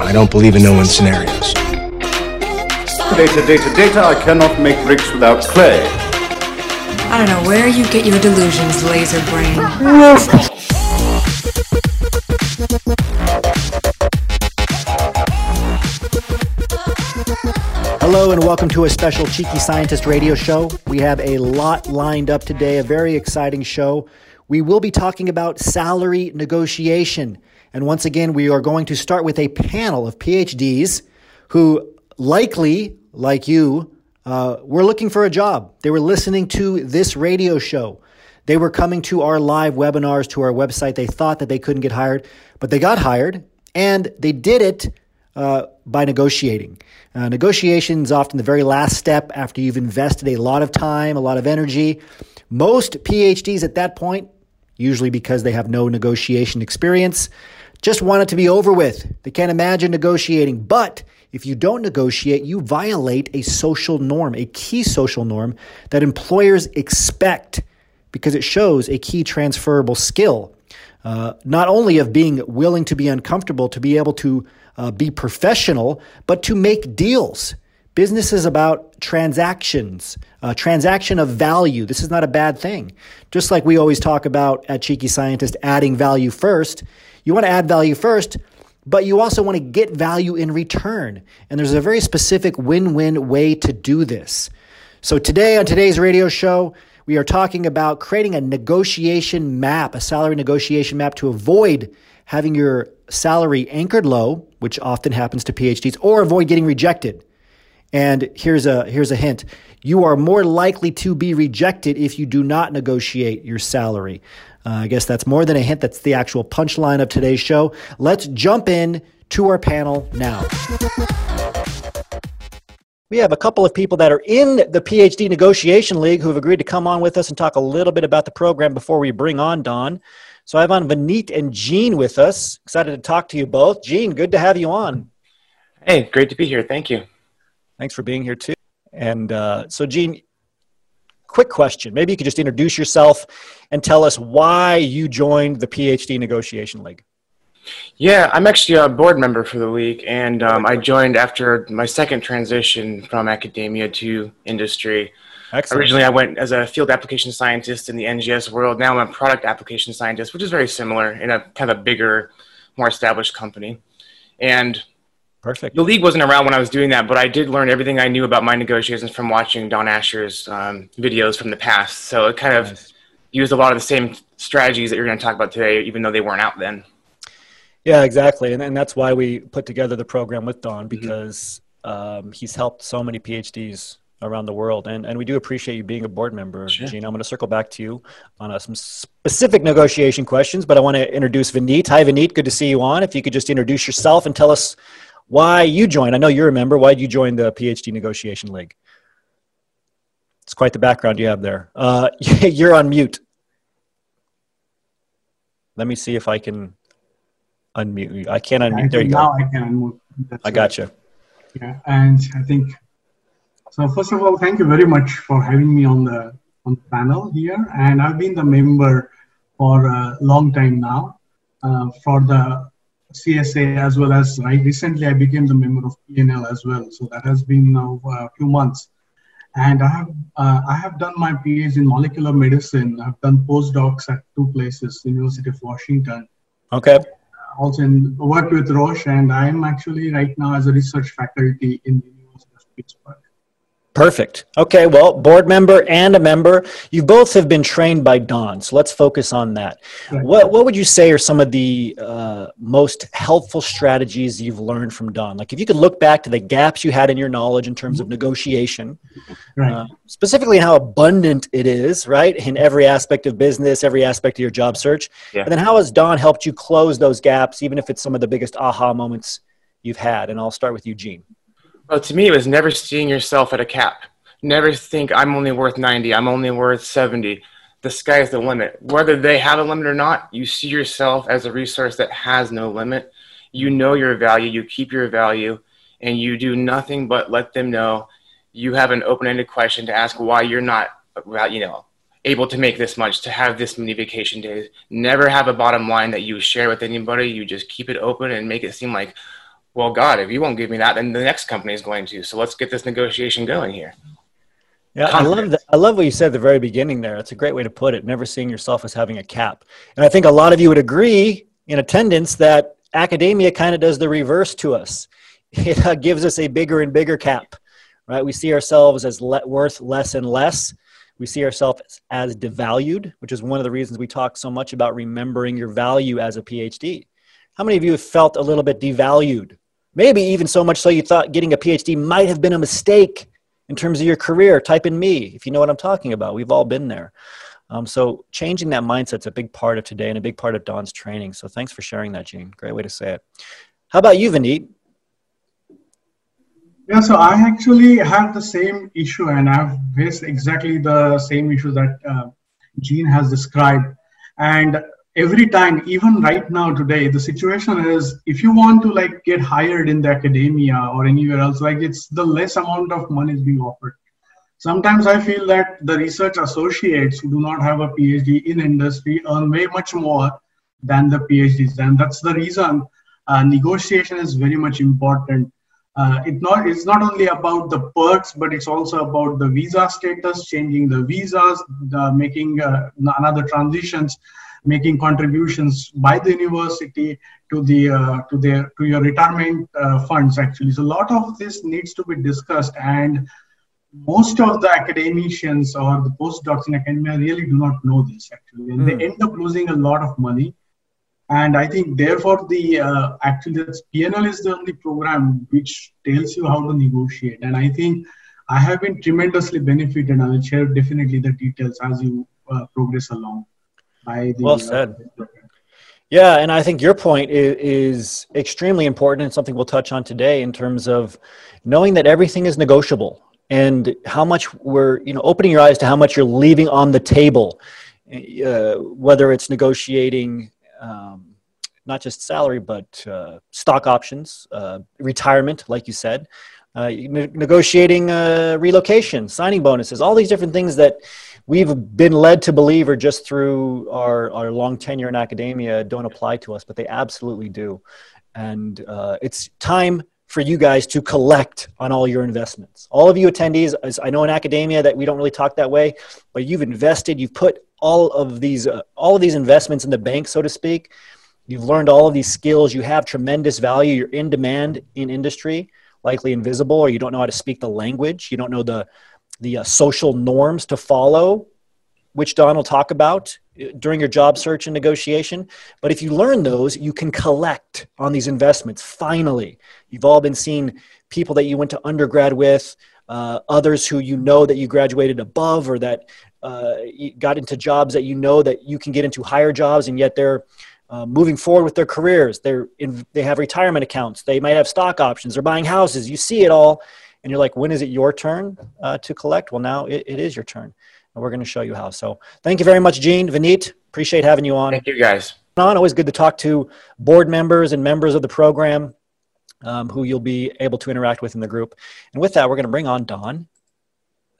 I don't believe in no-win scenarios. Data, I cannot make bricks without clay. I don't know where you get your delusions, laser brain. Hello and welcome to a special Cheeky Scientist radio show. We have a lot lined up today, a very exciting show. We will be talking about salary negotiation. And once again, we are going to start with a panel of PhDs who likely, like you, were looking for a job. They were listening to this radio show. They were coming to our live webinars, to our website. They thought that they couldn't get hired, but they got hired and they did it by negotiating. Negotiation is often the very last step after you've invested a lot of time, a lot of energy. Most PhDs at that point, usually because they have no negotiation experience, just want it to be over with. They can't imagine negotiating. But if you don't negotiate, you violate a social norm, a key social norm that employers expect because it shows a key transferable skill, not only of being willing to be uncomfortable, to be able to be professional, but to make deals. Business is about transactions, transaction of value. This is not a bad thing. Just like we always talk about at Cheeky Scientist, adding value first. You want to add value first, but you also want to get value in return. And there's a very specific win-win way to do this. So today on today's radio show, we are talking about creating a negotiation map, a salary negotiation map to avoid having your salary anchored low, which often happens to PhDs, or avoid getting rejected. And here's a hint. You are more likely to be rejected if you do not negotiate your salary. I guess that's more than a hint. That's the actual punchline of today's show. Let's jump in to our panel now. We have a couple of people that are in the PhD Negotiation League who have agreed to come on with us and talk a little bit about the program before we bring on Don. So I have on Vineet and Jean with us. Excited to talk to you both. Jean, good to have you on. Hey, great to be here. Thank you. Thanks for being here too. And so Jean, quick question. Maybe you could just introduce yourself and tell us why you joined the PhD Negotiation League. Yeah, I'm actually a board member for the league, and I joined after my second transition from academia to industry. Excellent. Originally, I went as a field application scientist in the NGS world. Now I'm a product application scientist, which is very similar in a kind of a bigger, more established company. And perfect. The league wasn't around when I was doing that, but I did learn everything I knew about my negotiations from watching Don Asher's videos from the past. So it kind of used a lot of the same strategies that you're going to talk about today, even though they weren't out then. Yeah, exactly. And that's why we put together the program with Don, because he's helped so many PhDs around the world. And we do appreciate you being a board member, sure. Gene. I'm going to circle back to you on some specific negotiation questions, but I want to introduce Vineet. Hi, Vineet. Good to see you on. If you could just introduce yourself and tell us why you joined. I know you're a member. Why did you join the PhD Negotiation League? It's quite the background you have there. You're on mute. Let me see if I can unmute you. I can't unmute. There you go. Now I can unmute. I gotcha. Yeah, and I think so. First of all, thank you very much for having me on the panel here. And I've been the member for a long time now for the CSA, as well as recently I became the member of PNL as well. So that has been now a few months. And I have done my PhD in molecular medicine. I've done postdocs at two places, University of Washington. Okay. Also worked with Roche, and I'm actually right now as a research faculty in the University of Pittsburgh. Perfect. Okay, well, board member and a member, you both have been trained by Don, so let's focus on that. Right. What would you say are some of the most helpful strategies you've learned from Don? Like if you could look back to the gaps you had in your knowledge in terms of negotiation, right. Specifically how abundant it is, right, in every aspect of business, every aspect of your job search, and then how has Don helped you close those gaps, even if it's some of the biggest aha moments you've had? And I'll start with you, Gene. Well, to me, it was never seeing yourself at a cap. Never think, I'm only worth 90, I'm only worth 70. The sky is the limit. Whether they have a limit or not, you see yourself as a resource that has no limit. You know your value, you keep your value, and you do nothing but let them know you have an open-ended question to ask why you're not, able to make this much, to have this many vacation days. Never have a bottom line that you share with anybody. You just keep it open and make it seem like, well, God, if you won't give me that, then the next company is going to. So let's get this negotiation going here. Yeah, I love what you said at the very beginning there. It's a great way to put it, never seeing yourself as having a cap. And I think a lot of you would agree in attendance that academia kind of does the reverse to us. It gives us a bigger and bigger cap, right? We see ourselves as worth less and less. We see ourselves as devalued, which is one of the reasons we talk so much about remembering your value as a PhD. How many of you have felt a little bit devalued? Maybe even so much so you thought getting a PhD might have been a mistake in terms of your career. Type in me, if you know what I'm talking about. We've all been there. So changing that mindset's a big part of today and a big part of Don's training. So thanks for sharing that, Gene. Great way to say it. How about you, Vineet? Yeah, so I actually had the same issue, and I've faced exactly the same issue that Gene has described. And every time, even right now today, the situation is if you want to like get hired in the academia or anywhere else, like it's the less amount of money is being offered. Sometimes I feel that the research associates who do not have a PhD in industry earn way much more than the PhDs. And that's the reason negotiation is very much important. It's not only about the perks, but it's also about the visa status, changing the visas, making another transitions, making contributions by the university to the to your retirement funds. Actually, so a lot of this needs to be discussed, and most of the academicians or the postdocs in academia really do not know this actually, and they end up losing a lot of money. And I think, therefore, the actually PNL is the only program which tells you how to negotiate. And I think I have been tremendously benefited, and I will share definitely the details as you progress along. By the, well said. Yeah, and I think your point is extremely important and something we'll touch on today in terms of knowing that everything is negotiable and how much we're, you know, opening your eyes to how much you're leaving on the table, whether it's negotiating not just salary, but stock options, retirement, like you said, negotiating relocation, signing bonuses, all these different things that we've been led to believe or just through our long tenure in academia don't apply to us, but they absolutely do. And it's time for you guys to collect on all your investments. All of you attendees, as I know in academia that we don't really talk that way, but you've invested, you've put all of these investments in the bank, so to speak. You've learned all of these skills. You have tremendous value. You're in demand in industry, likely invisible, or you don't know how to speak the language. You don't know the social norms to follow, which Don will talk about during your job search and negotiation. But if you learn those, you can collect on these investments. Finally, you've all been seeing people that you went to undergrad with, others who you know that you graduated above or that you got into jobs that you know that you can get into higher jobs, and yet they're moving forward with their careers. They have retirement accounts. They might have stock options. They're buying houses. You see it all, and you're like, when is it your turn to collect? Well, now it is your turn, and we're going to show you how. So thank you very much, Gene, Vineet. Appreciate having you on. Thank you, guys. Always good to talk to board members and members of the program who you'll be able to interact with in the group. And with that, we're going to bring on Don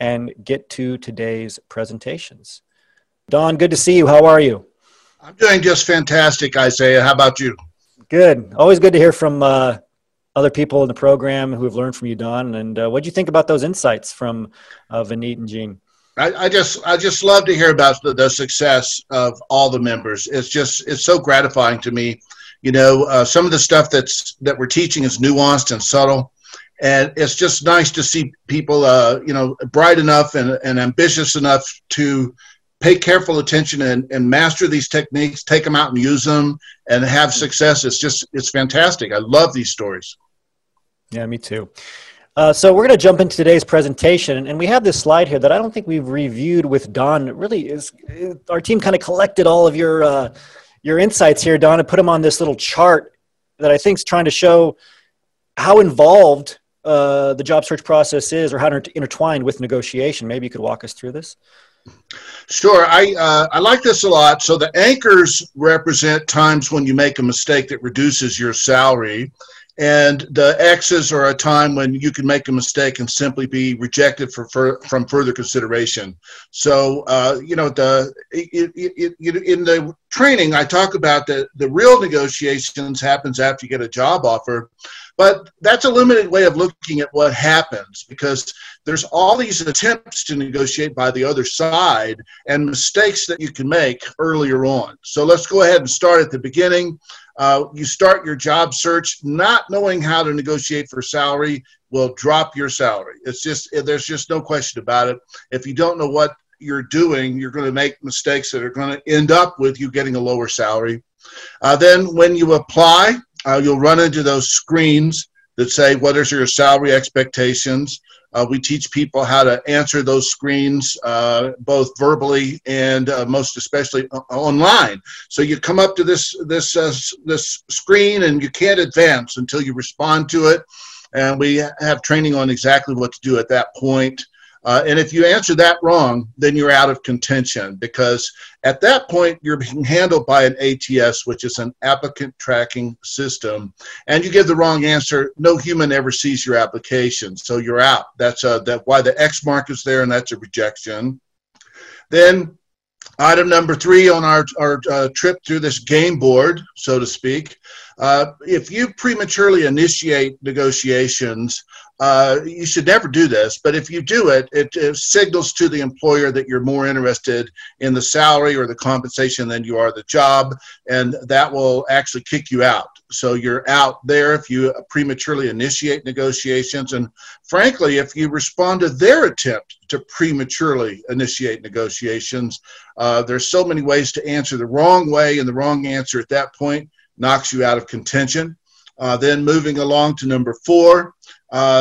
and get to today's presentations. Don, good to see you. How are you? I'm doing just fantastic, Isaiah. How about you? Good. Always good to hear from other people in the program who have learned from you, Don. And what do you think about those insights from Vineet and Gene? I just love to hear about the success of all the members. It's so gratifying to me. You know, some of the stuff that we're teaching is nuanced and subtle. And it's just nice to see people, you know, bright enough and ambitious enough to pay careful attention and master these techniques, take them out and use them and have success. It's fantastic. I love these stories. Yeah, me too. So we're going to jump into today's presentation, and we have this slide here that I don't think we've reviewed with Don. It really is, our team kind of collected all of your insights here, Don, and put them on this little chart that I think is trying to show how involved the job search process is, or how intertwined with negotiation. Maybe you could walk us through this. Sure. I like this a lot. So the anchors represent times when you make a mistake that reduces your salary, And the X's are a time when you can make a mistake and simply be rejected from further consideration. So, in the training, I talk about the real negotiations happens after you get a job offer, but that's a limited way of looking at what happens, because there's all these attempts to negotiate by the other side and mistakes that you can make earlier on. So let's go ahead and start at the beginning. You start your job search not knowing how to negotiate for salary will drop your salary. It's just, there's just no question about it. If you don't know what you're doing, you're going to make mistakes that are going to end up with you getting a lower salary. Then when you apply, you'll run into those screens that say, what is your salary expectations? We teach people how to answer those screens, both verbally and most especially online. So you come up to this screen and you can't advance until you respond to it. And we have training on exactly what to do at that point. And if you answer that wrong, then you're out of contention, because at that point, you're being handled by an ATS, which is an applicant tracking system. And you give the wrong answer, no human ever sees your application, so you're out. That's why the X mark is there, and that's a rejection. Then item number 3 on our trip through this game board, so to speak, if you prematurely initiate negotiations, you should never do this, but if you do it, it signals to the employer that you're more interested in the salary or the compensation than you are the job, and that will actually kick you out. So you're out there if you prematurely initiate negotiations, and frankly, if you respond to their attempt to prematurely initiate negotiations, there's so many ways to answer the wrong way, and the wrong answer at that point knocks you out of contention. Then moving along to number 4,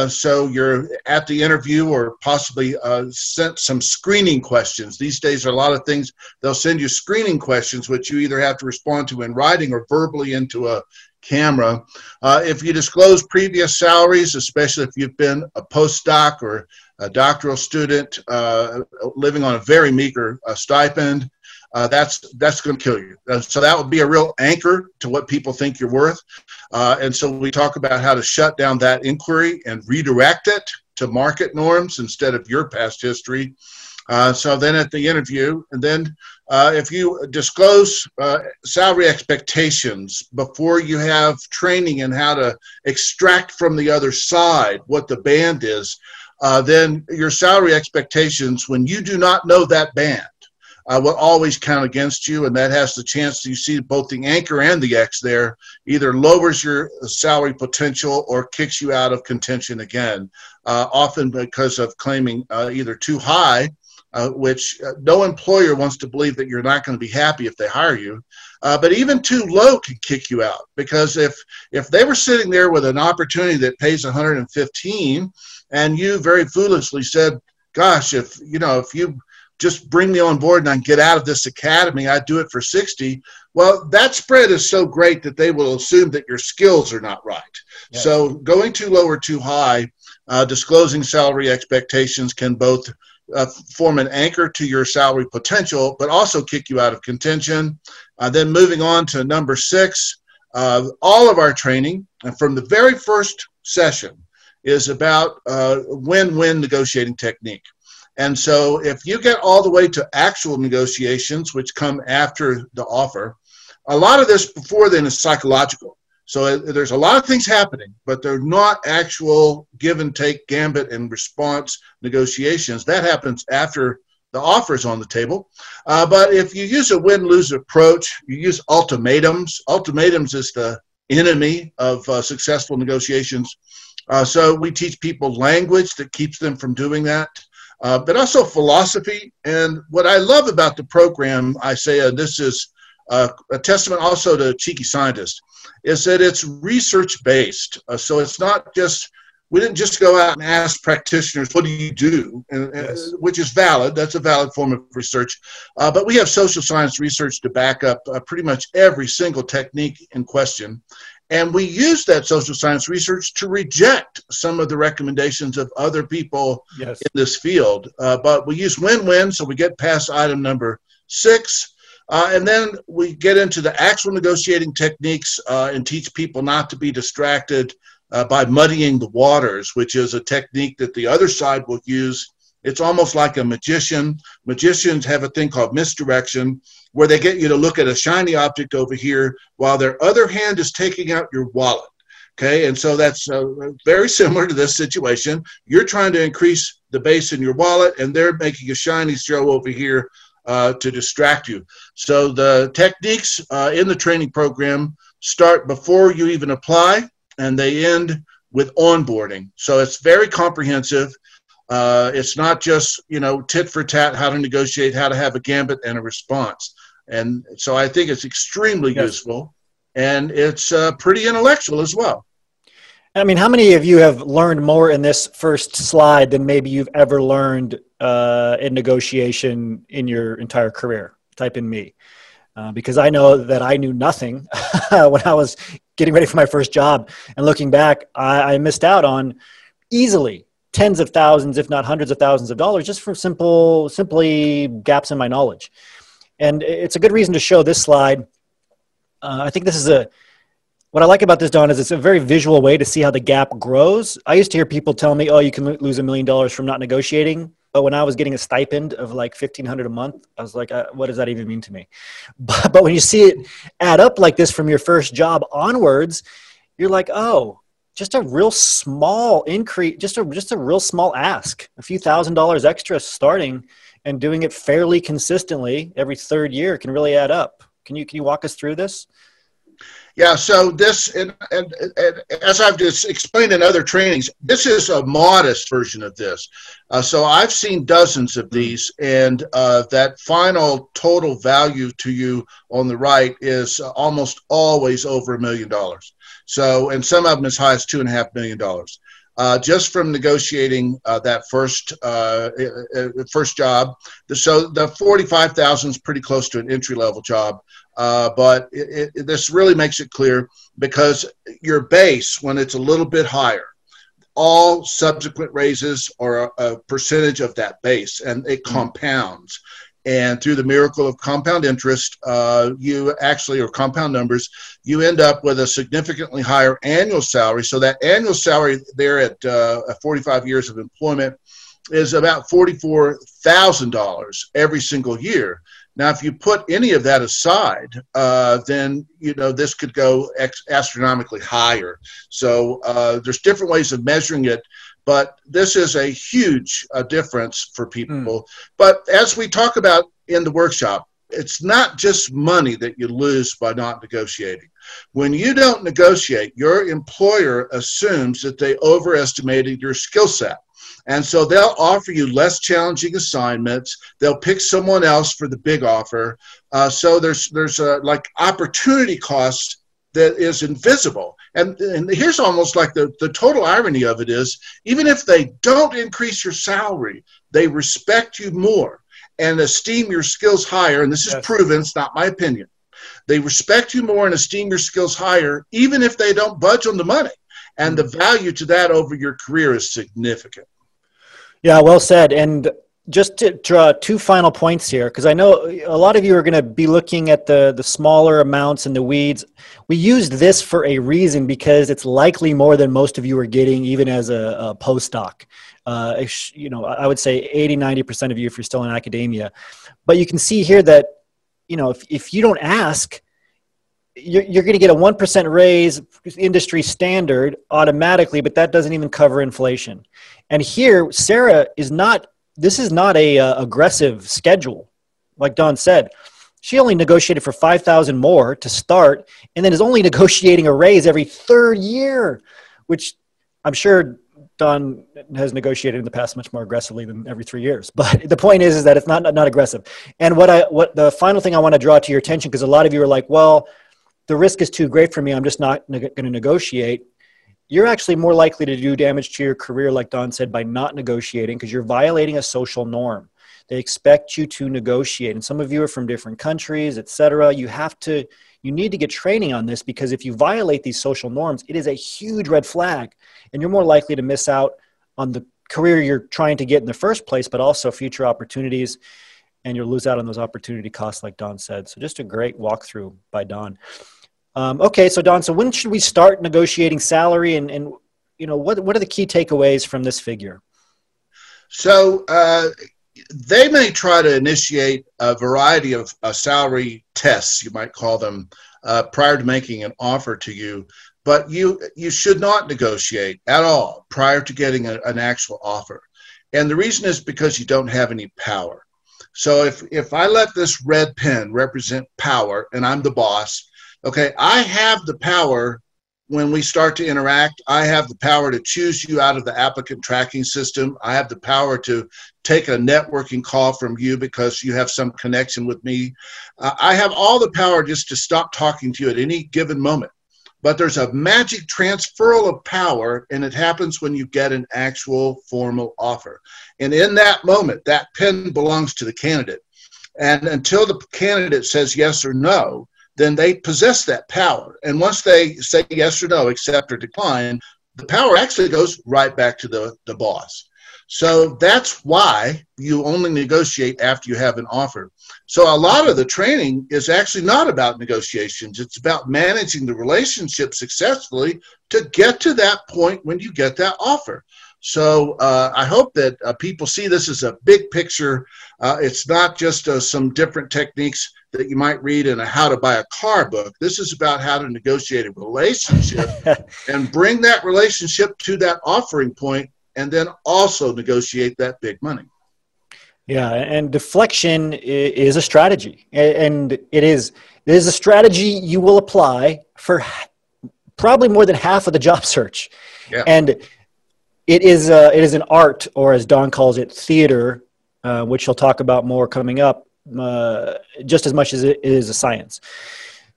so you're at the interview or possibly sent some screening questions. These days are a lot of things. They'll send you screening questions, which you either have to respond to in writing or verbally into a camera. If you disclose previous salaries, especially if you've been a postdoc or a doctoral student living on a very meager stipend, that's going to kill you. So that would be a real anchor to what people think you're worth. And so we talk about how to shut down that inquiry and redirect it to market norms instead of your past history. So then at the interview, and then if you disclose salary expectations before you have training in how to extract from the other side what the band is, then your salary expectations, when you do not know that band, will always count against you, and that has the chance that you see both the anchor and the X there, either lowers your salary potential or kicks you out of contention again, often because of claiming either too high, which no employer wants to believe that you're not going to be happy if they hire you, but even too low can kick you out, because if they were sitting there with an opportunity that pays 115 and you very foolishly said, gosh, if you just bring me on board and I can get out of this academy, I'd do it for 60. Well, that spread is so great that they will assume that your skills are not right. Yeah. So going too low or too high, disclosing salary expectations can both form an anchor to your salary potential, but also kick you out of contention. Then moving on to number 6, all of our training, and from the very first session, is about win-win negotiating technique. And so if you get all the way to actual negotiations, which come after the offer, a lot of this before then is psychological. So there's a lot of things happening, but they're not actual give and take, gambit and response negotiations. That happens after the offer is on the table. But if you use a win-lose approach, you use ultimatums. Ultimatums is the enemy of successful negotiations. So we teach people language that keeps them from doing that. But also philosophy, and what I love about the program, Isaiah, this is a testament also to Cheeky Scientist, is that it's research-based. So it's not just, we didn't just go out and ask practitioners, what do you do, and which is valid. That's a valid form of research. But we have social science research to back up pretty much every single technique in question. And we use that social science research to reject some of the recommendations of other people in this field. But we use win-win, so we get past item number 6. And then we get into the actual negotiating techniques and teach people not to be distracted by muddying the waters, which is a technique that the other side will use. It's almost like a magician. Magicians have a thing called misdirection, where they get you to look at a shiny object over here while their other hand is taking out your wallet. Okay, and so that's very similar to this situation. You're trying to increase the base in your wallet, and they're making a shiny show over here to distract you. So the techniques in the training program start before you even apply, and they end with onboarding. So it's very comprehensive. It's not just, you know, tit for tat, how to negotiate, how to have a gambit and a response. And so I think it's extremely useful, and it's pretty intellectual as well. I mean, how many of you have learned more in this first slide than maybe you've ever learned in negotiation in your entire career? Type in me. Because I know that I knew nothing when I was getting ready for my first job. And looking back, I missed out on easily tens of thousands, if not hundreds of thousands of dollars, just from simply gaps in my knowledge. And it's a good reason to show this slide. I think this is what I like about this, Don, is it's a very visual way to see how the gap grows. I used to hear people tell me, oh, you can lose $1 million from not negotiating. But when I was getting a stipend of like $1,500 a month, I was like, what does that even mean to me? But when you see it add up like this from your first job onwards, you're like, oh, just a real small increase, just a real small ask, a few $1,000 extra starting and doing it fairly consistently every third year can really add up. Can you walk us through this? Yeah, so this, and as I've just explained in other trainings, this is a modest version of this. So I've seen dozens of these, and that final total value to you on the right is almost always over $1 million. So, and some of them as high as $2.5 million. Just from negotiating that first job. So the $45,000 is pretty close to an entry-level job, but this really makes it clear because your base, when it's a little bit higher, all subsequent raises are a percentage of that base, and it compounds. And through the miracle of compound interest, or compound numbers, you end up with a significantly higher annual salary. So that annual salary there at 45 years of employment is about $44,000 every single year. Now, if you put any of that aside, then, you know, this could go astronomically higher. So there's different ways of measuring it. But this is a huge difference for people. But as we talk about in the workshop, it's not just money that you lose by not negotiating. When you don't negotiate, your employer assumes that they overestimated your skill set. And so they'll offer you less challenging assignments. They'll pick someone else for the big offer. So there's like opportunity costs that is invisible. And here's almost like the total irony of it is, even if they don't increase your salary, they respect you more and esteem your skills higher. And this is proven, it's not my opinion. They respect you more and esteem your skills higher, even if they don't budge on the money. And the value to that over your career is significant. Yeah, well said. And just to draw two final points here, because I know a lot of you are going to be looking at the smaller amounts and the weeds. We used this for a reason because it's likely more than most of you are getting, even as a postdoc. You know, I would say 80, 90% of you if you're still in academia. But you can see here that, you know, if you don't ask, you're going to get a 1% raise, industry standard, automatically, but that doesn't even cover inflation. And here, Sarah is not... This is not a aggressive schedule. Like Don said, she only negotiated for $5,000 more to start and then is only negotiating a raise every third year, which I'm sure Don has negotiated in the past much more aggressively than every 3 years. But the point is that it's not aggressive. And what the final thing I want to draw to your attention, because a lot of you are like, well, the risk is too great for me. I'm just not going to negotiate. You're actually more likely to do damage to your career, like Don said, by not negotiating because you're violating a social norm. They expect you to negotiate. And some of you are from different countries, et cetera. You need to get training on this because if you violate these social norms, it is a huge red flag. And you're more likely to miss out on the career you're trying to get in the first place, but also future opportunities. and you'll lose out on those opportunity costs like Don said. So just a great walkthrough by Don. Okay, so Don, so when should we start negotiating salary, and you know, what are the key takeaways from this figure? So they may try to initiate a variety of salary tests, you might call them, prior to making an offer to you. But you should not negotiate at all prior to getting an actual offer. And the reason is because you don't have any power. So if I let this red pen represent power and I'm the boss, okay, I have the power when we start to interact. I have the power to choose you out of the applicant tracking system. I have the power to take a networking call from you because you have some connection with me. I have all the power just to stop talking to you at any given moment. But there's a magic transferal of power, and it happens when you get an actual formal offer. And in that moment, that pen belongs to the candidate. And until the candidate says yes or no, then they possess that power. And once they say yes or no, accept or decline, the power actually goes right back to the boss. So that's why you only negotiate after you have an offer. So a lot of the training is actually not about negotiations. It's about managing the relationship successfully to get to that point when you get that offer. So I hope that people see this as a big picture. It's not just some different techniques that you might read in a how to buy a car book. This is about how to negotiate a relationship and bring that relationship to that offering point, and then also negotiate that big money. Yeah, and deflection is a strategy, and it is a strategy you will apply for probably more than half of the job search. Yeah. And it is an art, or as Don calls it, theater, which he'll talk about more coming up, just as much as it is a science.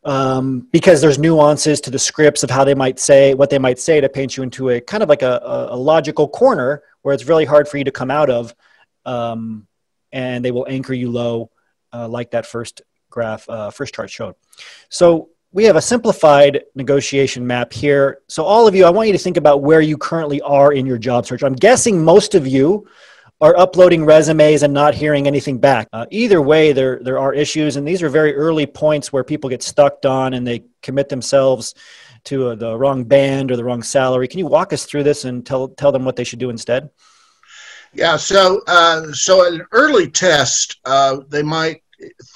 Because there's nuances to the scripts of how they might say what they might say to paint you into a kind of like a logical corner where it's really hard for you to come out of, and they will anchor you low, like that first graph, first chart showed. So we have a simplified negotiation map here. So all of you, I want you to think about where you currently are in your job search. I'm guessing most of you are uploading resumes and not hearing anything back. Either way, there are issues, and these are very early points where people get stuck on and they commit themselves to the wrong band or the wrong salary. Can you walk us through this and tell them what they should do instead? Yeah, so an early test, they might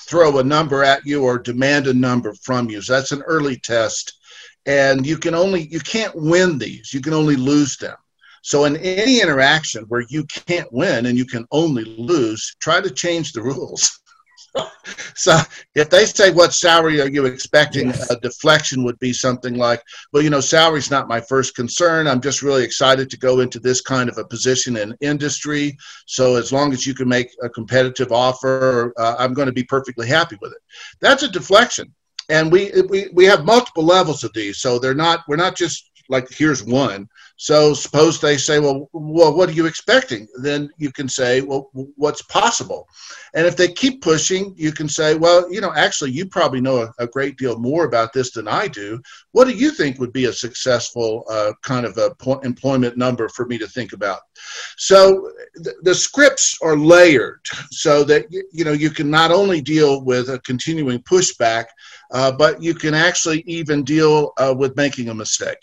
throw a number at you or demand a number from you. So that's an early test, and you can't win these. You can only lose them. So in any interaction where you can't win and you can only lose, try to change the rules. So if they say, what salary are you expecting? Yes. A deflection would be something like, well, you know, salary's not my first concern. I'm just really excited to go into this kind of a position in industry. So as long as you can make a competitive offer, I'm going to be perfectly happy with it. That's a deflection. And we have multiple levels of these. So we're not just like, here's one. So suppose they say, well, what are you expecting? Then you can say, well, what's possible? And if they keep pushing, you can say, well, you know, actually, you probably know a great deal more about this than I do. What do you think would be a successful kind of a employment number for me to think about? So the scripts are layered so that, you know, you can not only deal with a continuing pushback, but you can actually even deal with making a mistake.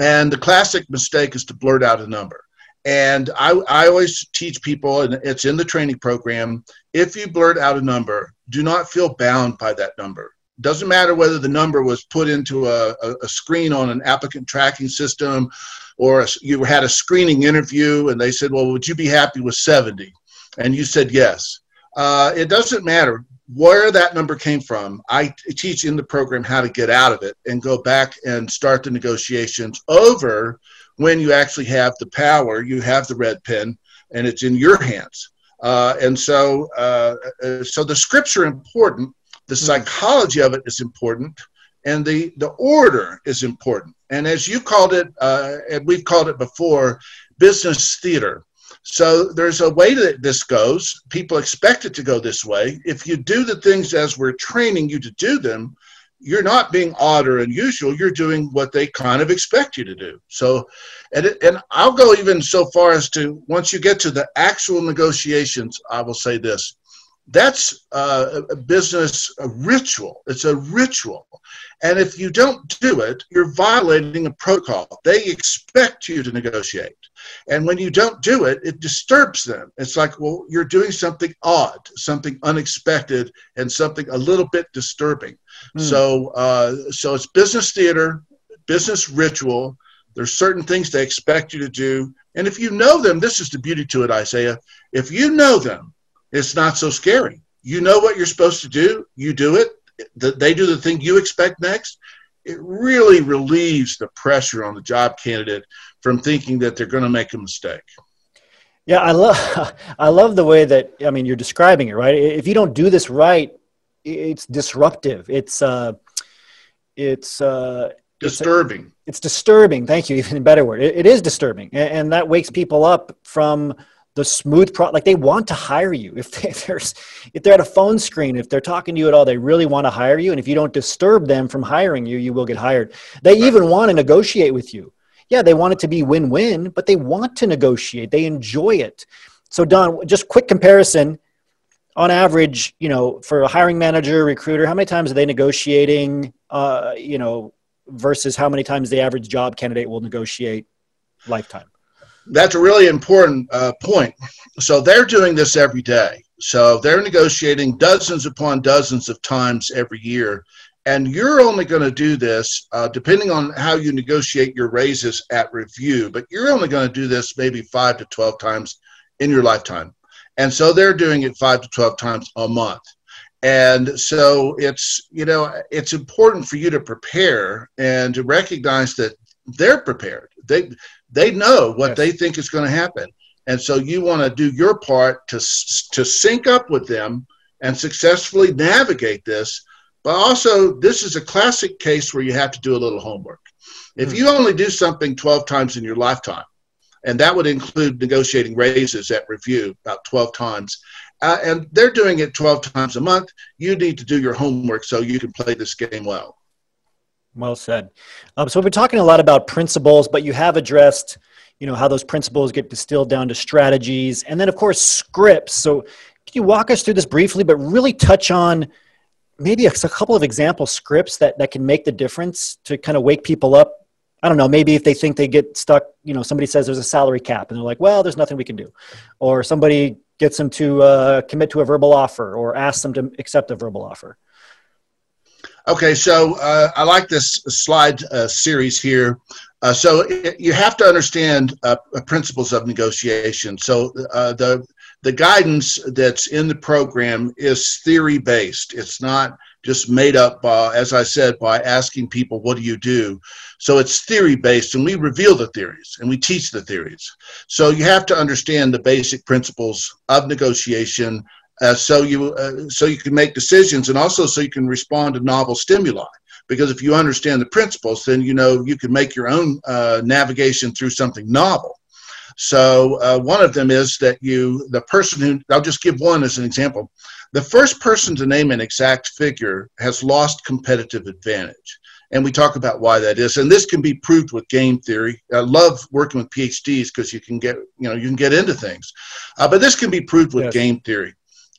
And the classic mistake is to blurt out a number. And I always teach people, and it's in the training program, if you blurt out a number, do not feel bound by that number. Doesn't matter whether the number was put into a screen on an applicant tracking system, or you had a screening interview and they said, well, would you be happy with 70? And you said yes. It doesn't matter where that number came from. I teach in the program how to get out of it and go back and start the negotiations over when you actually have the power, you have the red pen, and it's in your hands. So the scripts are important, the psychology of it is important, and the order is important. And as you called it, and we've called it before, business theater. So there's a way that this goes. People expect it to go this way. If you do the things as we're training you to do them, you're not being odd or unusual. You're doing what they kind of expect you to do. So, and I'll go even so far as to, once you get to the actual negotiations, I will say this. That's a business ritual. It's a ritual. And if you don't do it, you're violating a protocol. They expect you to negotiate. And when you don't do it, it disturbs them. It's like, well, you're doing something odd, something unexpected, and something a little bit disturbing. So it's business theater, business ritual. There's certain things they expect you to do. And if you know them, this is the beauty to it, Isaiah. If you know them, it's not so scary. You know what you're supposed to do. You do it. They do the thing you expect next. It really relieves the pressure on the job candidate from thinking that they're going to make a mistake. Yeah, I love the way that, I mean, you're describing it, right? If you don't do this right, it's disruptive. Disturbing. It's disturbing. Thank you. Even a better word. It is disturbing. And that wakes people up from the smooth like they want to hire you. If they're at a phone screen, if they're talking to you at all, they really want to hire you. And if you don't disturb them from hiring you, you will get hired. They even want to negotiate with you. Yeah, they want it to be win-win, but they want to negotiate. They enjoy it. So Don, just quick comparison. On average, you know, for a hiring manager, recruiter, how many times are they negotiating, you know, versus how many times the average job candidate will negotiate lifetime? That's a really important point. So they're doing this every day. So they're negotiating dozens upon dozens of times every year. And you're only going to do this, depending on how you negotiate your raises at review, but you're only going to do this maybe 5 to 12 times in your lifetime. And so they're doing it 5 to 12 times a month. And so it's, you know, it's important for you to prepare and to recognize that they're prepared. They know what they think is going to happen. And so you want to do your part to sync up with them and successfully navigate this. But also, this is a classic case where you have to do a little homework. If you only do something 12 times in your lifetime, and that would include negotiating raises at review about 12 times, and they're doing it 12 times a month, you need to do your homework so you can play this game well. Well said. So we've been talking a lot about principles, but you have addressed, you know, how those principles get distilled down to strategies and then, of course, scripts. So can you walk us through this briefly, but really touch on maybe a couple of example scripts that can make the difference to kind of wake people up? I don't know, maybe if they think they get stuck, you know, somebody says there's a salary cap and they're like, well, there's nothing we can do. Or somebody gets them to commit to a verbal offer or asks them to accept a verbal offer. Okay, so I like this slide series here. You have to understand principles of negotiation. So the guidance that's in the program is theory-based. It's not just made up, as I said, by asking people, what do you do? So it's theory-based, and we reveal the theories, and we teach the theories. So you have to understand the basic principles of negotiation so you can make decisions, and also so you can respond to novel stimuli. Because if you understand the principles, then you know you can make your own navigation through something novel. So one of them is that I'll just give one as an example. The first person to name an exact figure has lost competitive advantage. And we talk about why that is. And this can be proved with game theory. I love working with PhDs because you can get into things. But this can be proved with game theory.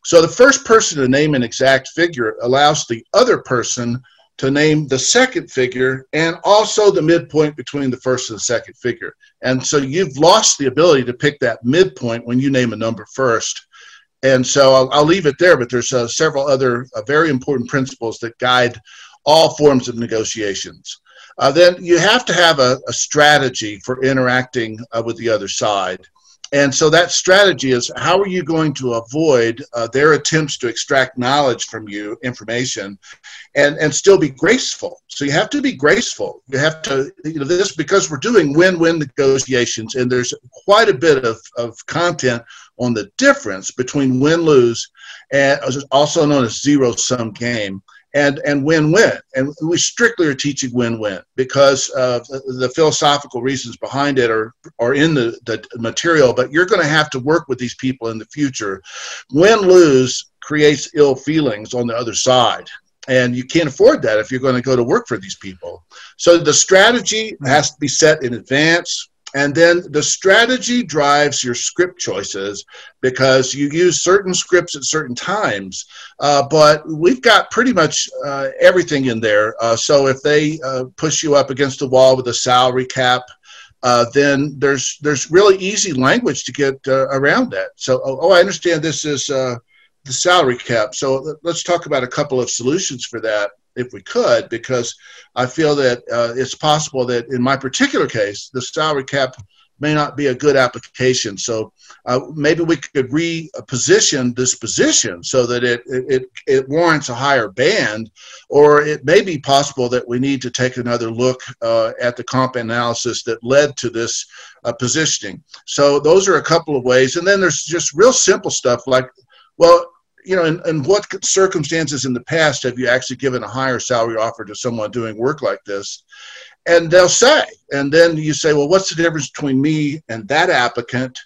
So the first person to name an exact figure allows the other person to name the second figure and also the midpoint between the first and the second figure. And so you've lost the ability to pick that midpoint when you name a number first. And so I'll leave it there, but there's several other very important principles that guide all forms of negotiations. Then you have to have a strategy for interacting with the other side. And so that strategy is, how are you going to avoid their attempts to extract knowledge from you, information, and still be graceful? So you have to be graceful. You have to, you know, this, because we're doing win-win negotiations, and there's quite a bit of content on the difference between win-lose, and also known as zero-sum game, and win-win. And we strictly are teaching win-win because the philosophical reasons behind it are in the material, but you're going to have to work with these people in the future. Win-lose creates ill feelings on the other side, and you can't afford that if you're going to go to work for these people. So the strategy has to be set in advance. And then the strategy drives your script choices because you use certain scripts at certain times. But we've got pretty much everything in there. So if they push you up against the wall with a salary cap, then there's really easy language to get around that. So, oh, I understand this is the salary cap. So let's talk about a couple of solutions for that, if we could, because I feel that it's possible that in my particular case, the salary cap may not be a good application. So maybe we could reposition this position so that it warrants a higher band, or it may be possible that we need to take another look at the comp analysis that led to this positioning. So those are a couple of ways. And then there's just real simple stuff like, well, you know, in what circumstances in the past have you actually given a higher salary offer to someone doing work like this? And they'll say, and then you say, well, what's the difference between me and that applicant?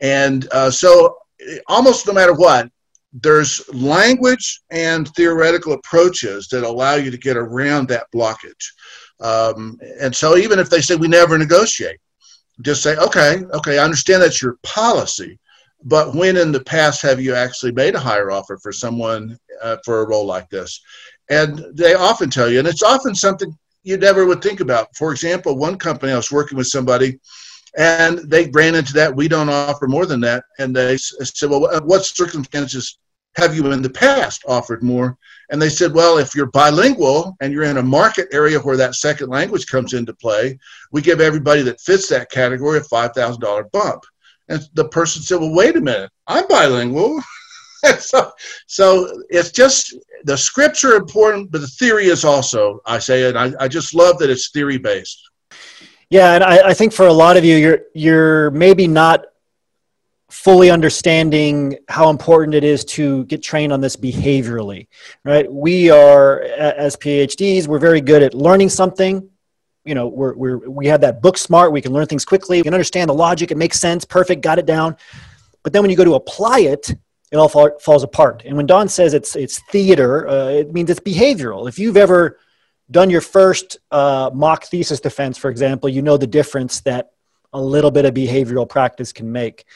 And so almost no matter what, there's language and theoretical approaches that allow you to get around that blockage. And so even if they say we never negotiate, just say, okay, I understand that's your policy. But when in the past have you actually made a higher offer for someone for a role like this? And they often tell you, and it's often something you never would think about. For example, one company, I was working with somebody, and they ran into that, we don't offer more than that. And they said, well, what circumstances have you in the past offered more? And they said, well, if you're bilingual and you're in a market area where that second language comes into play, we give everybody that fits that category a $5,000 bump. And the person said, well, wait a minute, I'm bilingual. so it's just, the scripts are important, but the theory is also, Isaiah, and I just love that it's theory-based. Yeah, and I think for a lot of you, you're maybe not fully understanding how important it is to get trained on this behaviorally, right? We are, as PhDs, we're very good at learning something. You know, we have that book smart, we can learn things quickly, we can understand the logic, it makes sense, perfect, got it down. But then when you go to apply it, it all falls apart. And when Don says it's theater, it means it's behavioral. If you've ever done your first mock thesis defense, for example, you know the difference that a little bit of behavioral practice can make.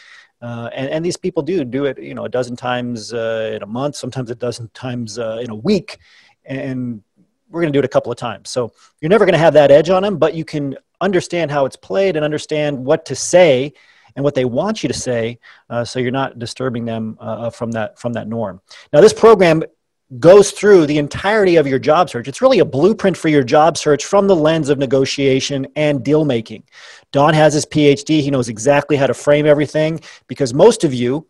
And these people do it, you know, a dozen times in a month, sometimes a dozen times in a week. And we're going to do it a couple of times. So you're never going to have that edge on them, but you can understand how it's played and understand what to say and what they want you to say, so you're not disturbing them from that norm. Now, this program goes through the entirety of your job search. It's really a blueprint for your job search from the lens of negotiation and deal-making. Don has his PhD. He knows exactly how to frame everything because most of you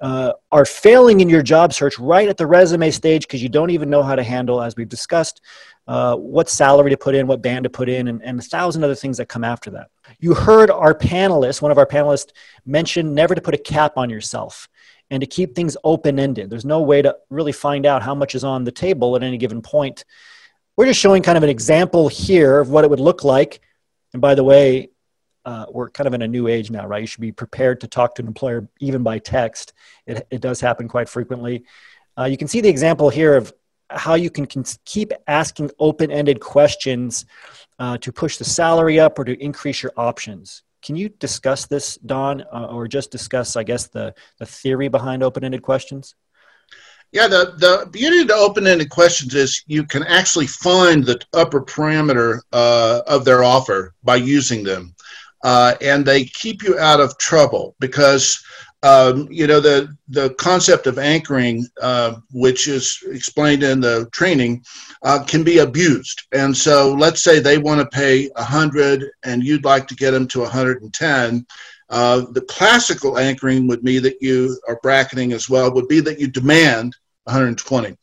are failing in your job search right at the resume stage because you don't even know how to handle, as we've discussed, what salary to put in, what band to put in, and 1,000 other things that come after that. You heard one of our panelists mention never to put a cap on yourself and to keep things open-ended. There's no way to really find out how much is on the table at any given point. We're just showing kind of an example here of what it would look like. And by the way, we're kind of in a new age now, right? You should be prepared to talk to an employer even by text. It does happen quite frequently. You can see the example here of how you can keep asking open-ended questions to push the salary up or to increase your options. Can you discuss this, Don, or just discuss, I guess, the theory behind open-ended questions? Yeah, the beauty of the open-ended questions is you can actually find the upper parameter of their offer by using them. And they keep you out of trouble because, you know, the concept of anchoring, which is explained in the training, can be abused. And so let's say they want to pay 100 and you'd like to get them to 110. The classical anchoring would be that you, or bracketing as well, would be that you demand 120.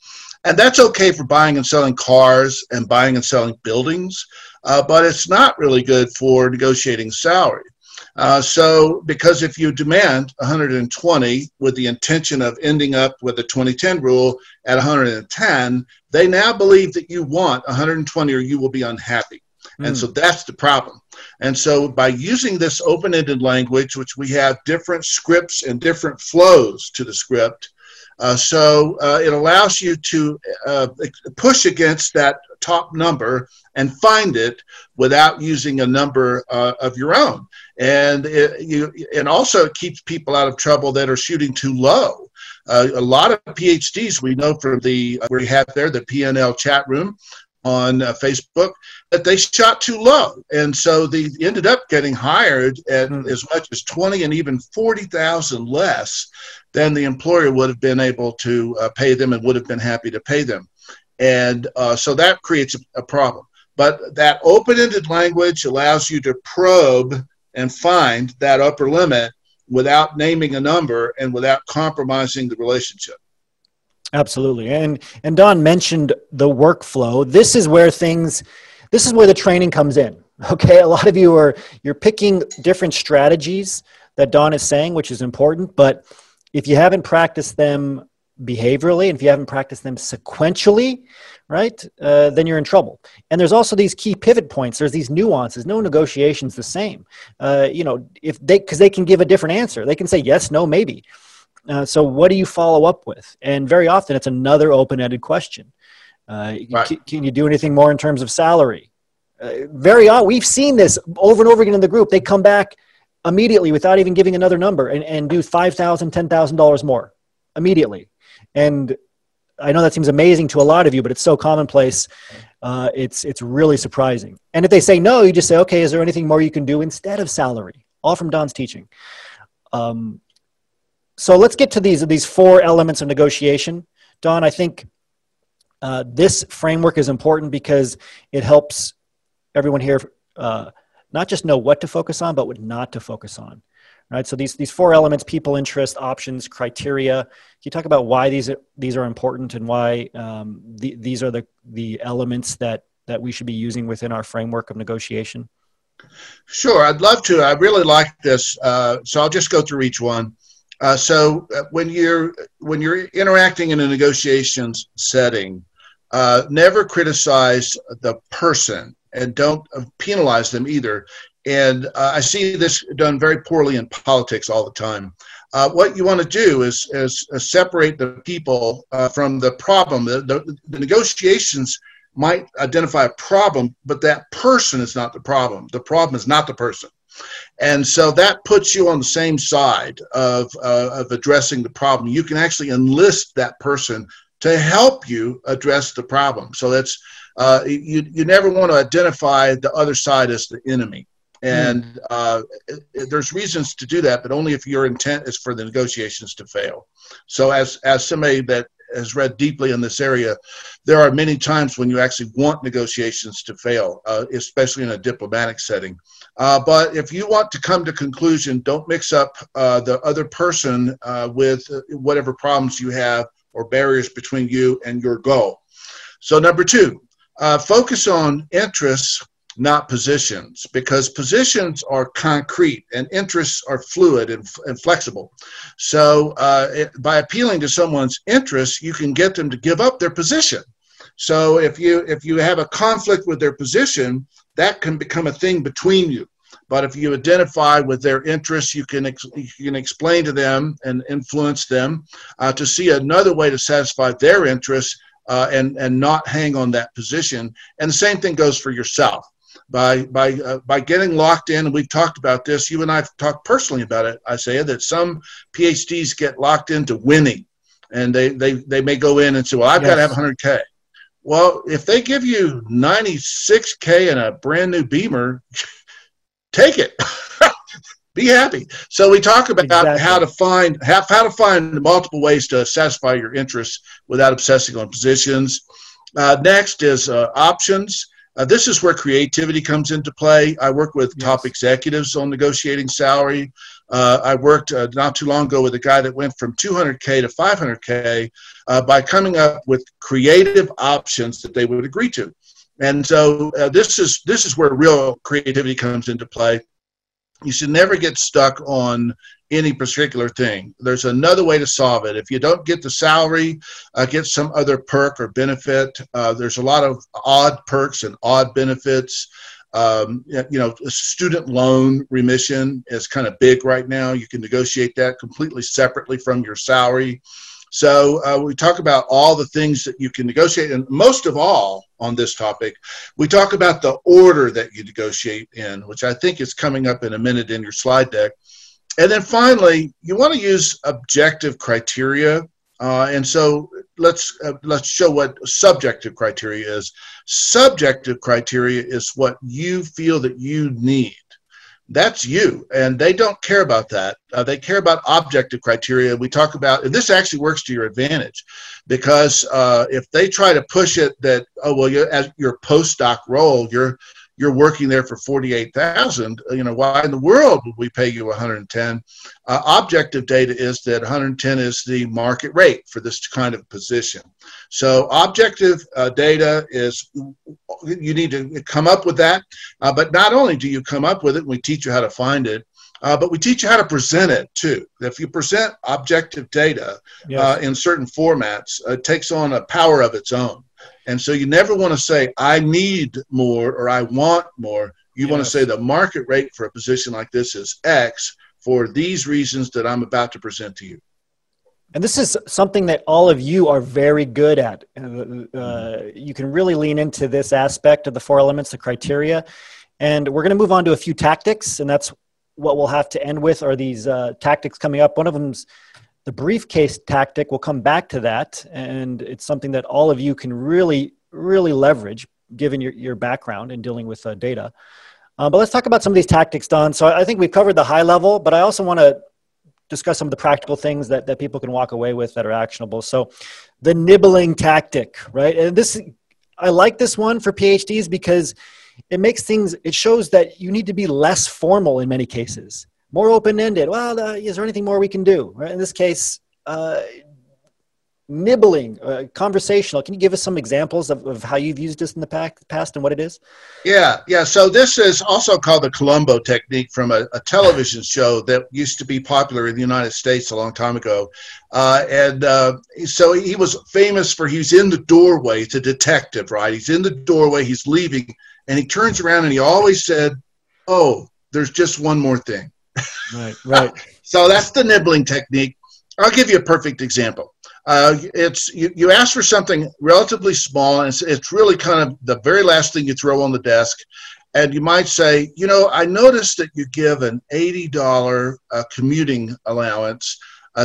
And that's okay for buying and selling cars and buying and selling buildings, but it's not really good for negotiating salary. So because if you demand 120 with the intention of ending up with the 20-10 rule at 110, they now believe that you want 120 or you will be unhappy. And so that's the problem. And so by using this open-ended language, which we have different scripts and different flows to the script, So it allows you to push against that top number and find it without using a number of your own. And also it keeps people out of trouble that are shooting too low. A lot of PhDs we know from we had there, the PNL chat room on Facebook, that they shot too low. And so they ended up getting hired at as much as 20 and even 40,000 less than the employer would have been able to pay them and would have been happy to pay them. And so that creates a problem. But that open-ended language allows you to probe and find that upper limit without naming a number and without compromising the relationship. Absolutely. And Don mentioned the workflow. This is where the training comes in. Okay. A lot of you you're picking different strategies that Don is saying, which is important, but if you haven't practiced them behaviorally, and if you haven't practiced them sequentially, right, then you're in trouble. And there's also these key pivot points. There's these nuances. No negotiation's the same. Because they can give a different answer. They can say yes, no, maybe. So what do you follow up with? And very often it's another open-ended question. Right. Can you do anything more in terms of salary? Very often, we've seen this over and over again in the group. They come back immediately without even giving another number and do $5,000, $10,000 more immediately. And I know that seems amazing to a lot of you, but it's so commonplace. It's really surprising. And if they say no, you just say, okay, is there anything more you can do instead of salary? All from Don's teaching. So let's get to these four elements of negotiation. Don, I think this framework is important because it helps everyone here not just know what to focus on, but what not to focus on. Right? So these four elements: people, interest, options, criteria. Can you talk about why these are important and why these are the elements that we should be using within our framework of negotiation? Sure, I'd love to. I really like this, so I'll just go through each one. So when you're interacting in a negotiations setting, never criticize the person and don't penalize them either. And I see this done very poorly in politics all the time. What you want to do is separate the people from the problem. The negotiations might identify a problem, but that person is not the problem. The problem is not the person. And so that puts you on the same side of addressing the problem. You can actually enlist that person to help you address the problem. So that's you never want to identify the other side as the enemy. And there's reasons to do that, but only if your intent is for the negotiations to fail. So as somebody that has read deeply in this area, there are many times when you actually want negotiations to fail, especially in a diplomatic setting. But if you want to come to conclusion, don't mix up the other person with whatever problems you have or barriers between you and your goal. So number two, focus on interests, not positions, because positions are concrete and interests are fluid and flexible. So by appealing to someone's interests, you can get them to give up their position. So if you have a conflict with their position, that can become a thing between you. But if you identify with their interests, you can explain to them and influence them to see another way to satisfy their interests and not hang on that position. And the same thing goes for yourself. By getting locked in, and we've talked about this, you and I have talked personally about it, Isaiah, that some PhDs get locked into winning. And they may go in and say, well, I've got to have 100K. Well, if they give you 96K and a brand new Beamer, take it. Be happy. So we talk about how to find multiple ways to satisfy your interests without obsessing on positions. Next is options. This is where creativity comes into play. I work with top executives on negotiating salary. I worked not too long ago with a guy that went from 200K to 500K by coming up with creative options that they would agree to. And so this is where real creativity comes into play. You should never get stuck on any particular thing. There's another way to solve it. If you don't get the salary, get some other perk or benefit. There's a lot of odd perks and odd benefits. Student loan remission is kind of big right now. You can negotiate that completely separately from your salary. So we talk about all the things that you can negotiate, and most of all on this topic, we talk about the order that you negotiate in, which I think is coming up in a minute in your slide deck. And then finally, you want to use objective criteria. And so let's show what subjective criteria is. Subjective criteria is what you feel that you need. That's you, and they don't care about that. They care about objective criteria. We talk about, and this actually works to your advantage, because if they try to push it that, oh, well, you're, as your postdoc role, you're working there for $48,000, you know, why in the world would we pay you $110? Objective data is that $110 is the market rate for this kind of position. So objective data is, you need to come up with that, but not only do you come up with it, we teach you how to find it, but we teach you how to present it too. If you present objective data in certain formats, it takes on a power of its own. And so you never want to say, I need more or I want more. You want to say the market rate for a position like this is X for these reasons that I'm about to present to you. And this is something that all of you are very good at. You can really lean into this aspect of the four elements, the criteria. And we're going to move on to a few tactics. And that's what we'll have to end with, are these tactics coming up. One of them's the briefcase tactic. We'll come back to that, and it's something that all of you can really, really leverage given your background in dealing with data. But let's talk about some of these tactics, Don. So I think we've covered the high level, but I also want to discuss some of the practical things that, people can walk away with that are actionable. So the nibbling tactic, right? And this, I like this one for PhDs because it makes things, it shows that you need to be less formal in many cases. More open-ended. Well, is there anything more we can do? Right? In this case, nibbling, conversational. Can you give us some examples of how you've used this in the past and what it is? Yeah. So this is also called the Columbo technique from a television show that used to be popular in the United States a long time ago. So he was famous for, he's in the doorway, it's a detective, right? He's in the doorway, he's leaving, and he turns around and he always said, oh, there's just one more thing. Right. So that's the nibbling technique. I'll give you a perfect example. You ask for something relatively small, and it's really kind of the very last thing you throw on the desk. And you might say, you know, I noticed that you give an $80 commuting allowance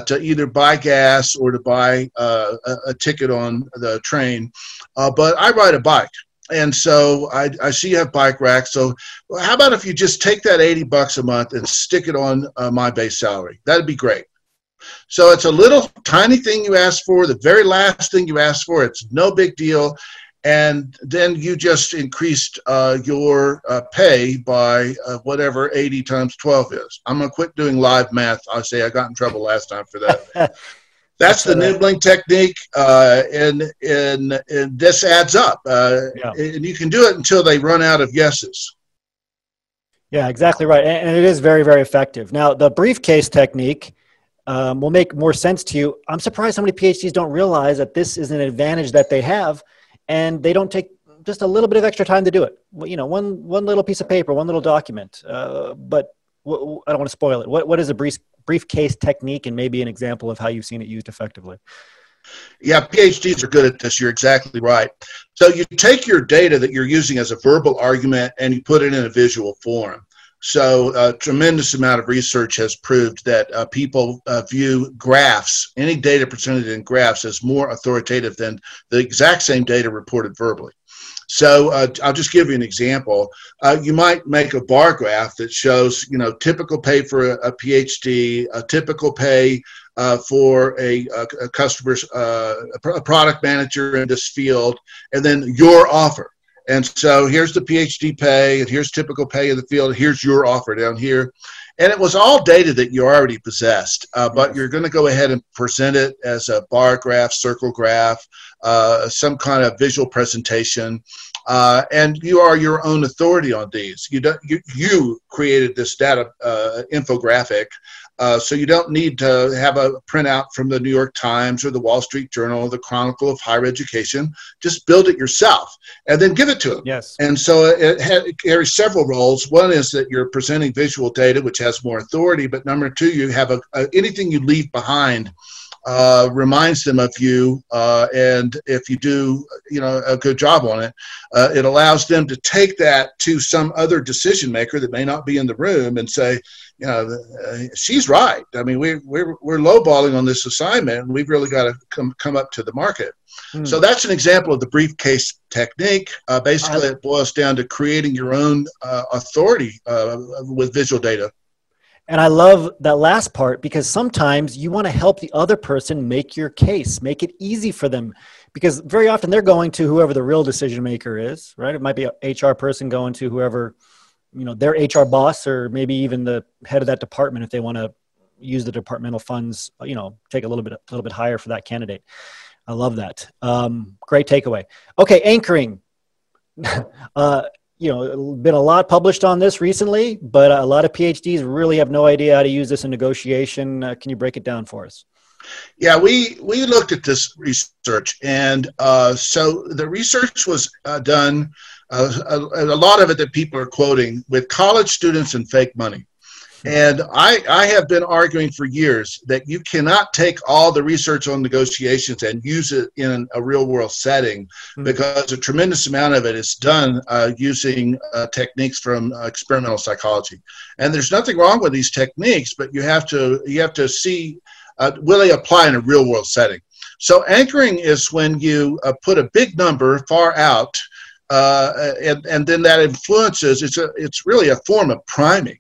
to either buy gas or to buy a ticket on the train, but I ride a bike. And so I see you have bike racks. So how about if you just take that $80 a month and stick it on my base salary? That'd be great. So it's a little tiny thing you ask for, the very last thing you ask for. It's no big deal. And then you just increased your pay by whatever 80 times 12 is. I'm going to quit doing live math. I got in trouble last time for that. That's the nibbling technique, and this adds up, and you can do it until they run out of yeses. Yeah, exactly right, and it is very, very effective. Now, the briefcase technique will make more sense to you. I'm surprised how many PhDs don't realize that this is an advantage that they have, and they don't take just a little bit of extra time to do it. You know, one little piece of paper, one little document, but I don't want to spoil it. What is a briefcase technique, and maybe an example of how you've seen it used effectively? Yeah, PhDs are good at this. You're exactly right. So you take your data that you're using as a verbal argument and you put it in a visual form. So a tremendous amount of research has proved that people view graphs, any data presented in graphs, as more authoritative than the exact same data reported verbally. So I'll just give you an example. You might make a bar graph that shows, you know, typical pay for a PhD, a typical pay for a customer's, a product manager in this field, and then your offer. And so here's the PhD pay, and here's typical pay in the field, and here's your offer down here. And it was all data that you already possessed, but you're going to go ahead and present it as a bar graph, circle graph, some kind of visual presentation, and you are your own authority on these. You created this data infographic, so you don't need to have a printout from the New York Times or the Wall Street Journal or the Chronicle of Higher Education. Just build it yourself and then give it to them. Yes. And so it carries several roles. One is that you're presenting visual data, which has more authority, but number two, you have anything you leave behind reminds them of you, and if you do, you know, a good job on it, it allows them to take that to some other decision maker that may not be in the room and say, you know, she's right. I mean, we're lowballing on this assignment, and we've really got to come up to the market. Mm. So that's an example of the briefcase technique. Basically, it boils down to creating your own authority with visual data. And I love that last part, because sometimes you want to help the other person make your case, make it easy for them, because very often they're going to whoever the real decision maker is, right? It might be an HR person going to whoever, you know, their HR boss, or maybe even the head of that department if they want to use the departmental funds, you know, take a little bit higher for that candidate. I love that. Great takeaway. Okay, anchoring. You know, been a lot published on this recently, but a lot of PhDs really have no idea how to use this in negotiation. Can you break it down for us? Yeah, we looked at this research, and so the research was done, a lot of it that people are quoting, with college students and fake money. And I have been arguing for years that you cannot take all the research on negotiations and use it in a real-world setting, mm-hmm. because a tremendous amount of it is done using techniques from experimental psychology. And there's nothing wrong with these techniques, but you have to see, will they apply in a real-world setting? So anchoring is when you put a big number far out, and then that influences. It's really a form of priming.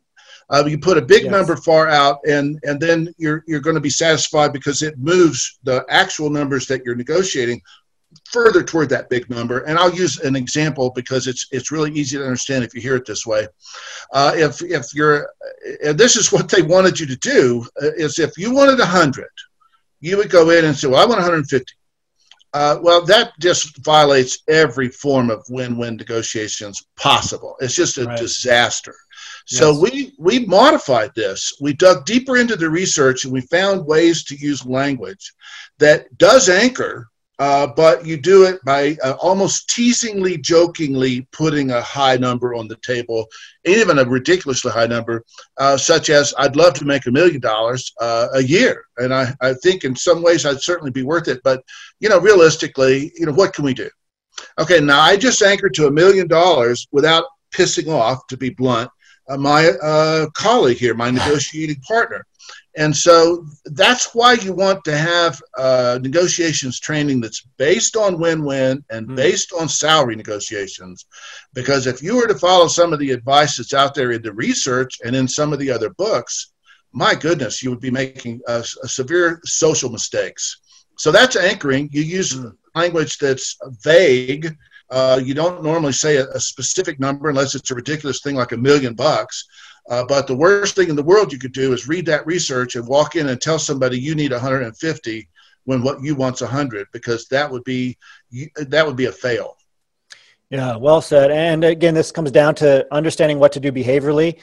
You put a big yes. number far out, and then you're going to be satisfied because it moves the actual numbers that you're negotiating further toward that big number. And I'll use an example because it's really easy to understand if you hear it this way. If you're, and this is what they wanted you to do, is if you wanted 100, you would go in and say, well, I want 150. Well, that just violates every form of win-win negotiations possible. It's just a right. disaster. So yes. we modified this. We dug deeper into the research, and we found ways to use language that does anchor, but you do it by almost teasingly, jokingly putting a high number on the table, even a ridiculously high number, such as, I'd love to make $1 million a year. And I think in some ways I'd certainly be worth it. But, you know, realistically, you know, what can we do? Okay, now I just anchored to $1 million without pissing off, to be blunt, my colleague here, my negotiating partner. And so that's why you want to have negotiations training that's based on win-win and mm-hmm. based on salary negotiations. Because if you were to follow some of the advice that's out there in the research and in some of the other books, my goodness, you would be making severe social mistakes. So that's anchoring. You use mm-hmm. language that's vague. You don't normally say a specific number unless it's a ridiculous thing like $1 million. But the worst thing in the world you could do is read that research and walk in and tell somebody you need 150 when what you want's 100, because that would be a fail. Yeah, well said. And again, this comes down to understanding what to do behaviorally,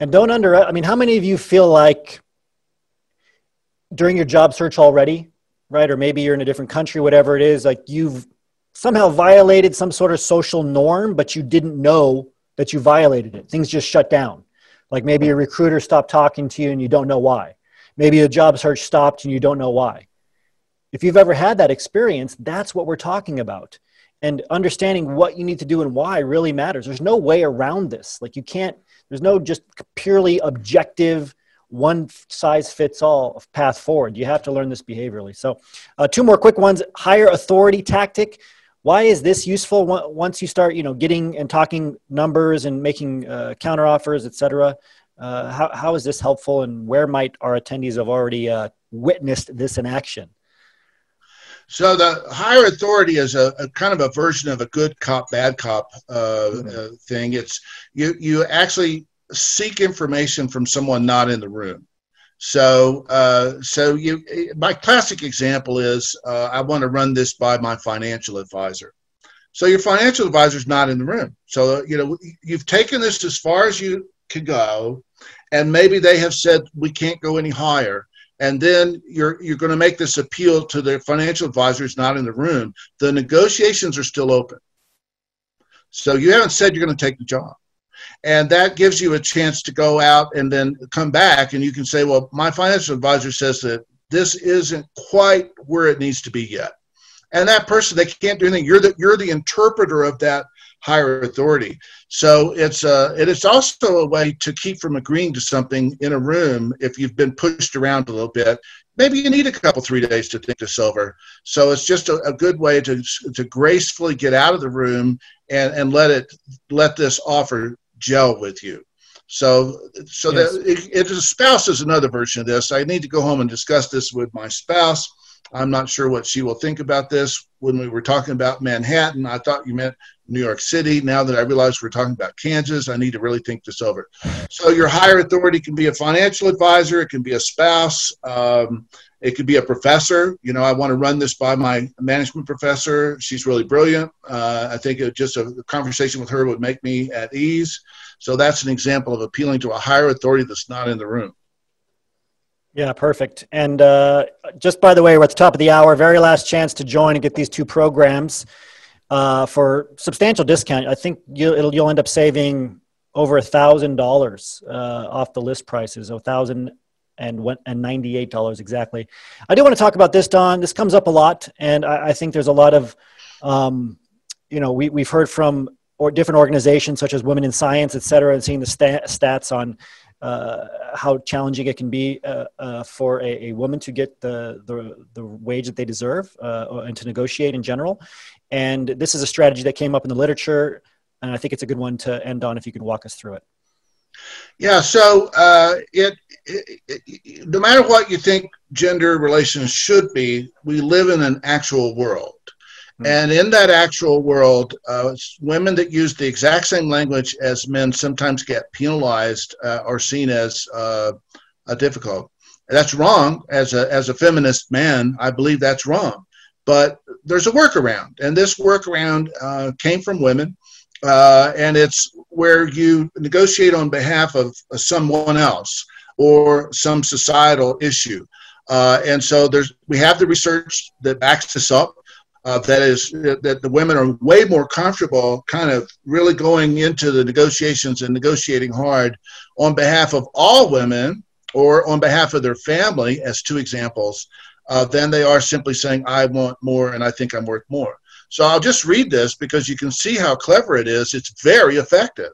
and don't I mean, how many of you feel like during your job search already, right? Or maybe you're in a different country, whatever it is, like you've somehow violated some sort of social norm, but you didn't know that you violated it. Things just shut down. Like maybe a recruiter stopped talking to you and you don't know why. Maybe a job search stopped and you don't know why. If you've ever had that experience, that's what we're talking about. And understanding what you need to do and why really matters. There's no way around this. Like you can't, there's no just purely objective one size fits all path forward. You have to learn this behaviorally. So two more quick ones. Higher authority tactic. Why is this useful once you start, you know, getting and talking numbers and making counter offers, et cetera? How is this helpful, and where might our attendees have already witnessed this in action? So the higher authority is a kind of a version of a good cop, bad cop mm-hmm. thing. It's you actually seek information from someone not in the room. So my classic example is, I want to run this by my financial advisor. So your financial advisor is not in the room. So, you know, you've taken this as far as you can go, and maybe they have said, we can't go any higher. And then you're going to make this appeal to the financial advisor who's not in the room. The negotiations are still open. So you haven't said you're going to take the job. And that gives you a chance to go out and then come back, and you can say, well, my financial advisor says that this isn't quite where it needs to be yet. And that person, they can't do anything. You're the interpreter of that higher authority. So it's also a way to keep from agreeing to something in a room if you've been pushed around a little bit. Maybe you need a couple, 3 days to think this over. So it's just a good way to gracefully get out of the room and let this offer gel with you. So yes. The spouse is another version of this. I need to go home and discuss this with my spouse. I'm not sure what she will think about this. When we were talking about Manhattan, I thought you meant New York City. Now that I realize we're talking about Kansas, I need to really think this over. So your higher authority can be a financial advisor. It can be a spouse. It could be a professor. You know, I want to run this by my management professor. She's really brilliant. I think just a conversation with her would make me at ease. So that's an example of appealing to a higher authority that's not in the room. Yeah, perfect. And just by the way, we're at the top of the hour, very last chance to join and get these two programs for substantial discount. I think you'll end up saving over $1,000 off the list prices, so $1,098 exactly. I do want to talk about this, Don. This comes up a lot, and I think there's a lot of, you know, we've heard from different organizations such as Women in Science, et cetera, and seeing the stats on how challenging it can be for a woman to get the wage that they deserve and to negotiate in general. And this is a strategy that came up in the literature, and I think it's a good one to end on if you could walk us through it. Yeah, so no matter what you think gender relations should be, we live in an actual world. And in that actual world, women that use the exact same language as men sometimes get penalized or seen as difficult. That's wrong. As a feminist man, I believe that's wrong. But there's a workaround, and this workaround came from women, and it's where you negotiate on behalf of someone else or some societal issue. And so we have the research that backs this up. That the women are way more comfortable kind of really going into the negotiations and negotiating hard on behalf of all women or on behalf of their family, as two examples, than they are simply saying, I want more and I think I'm worth more. So I'll just read this because you can see how clever it is. It's very effective.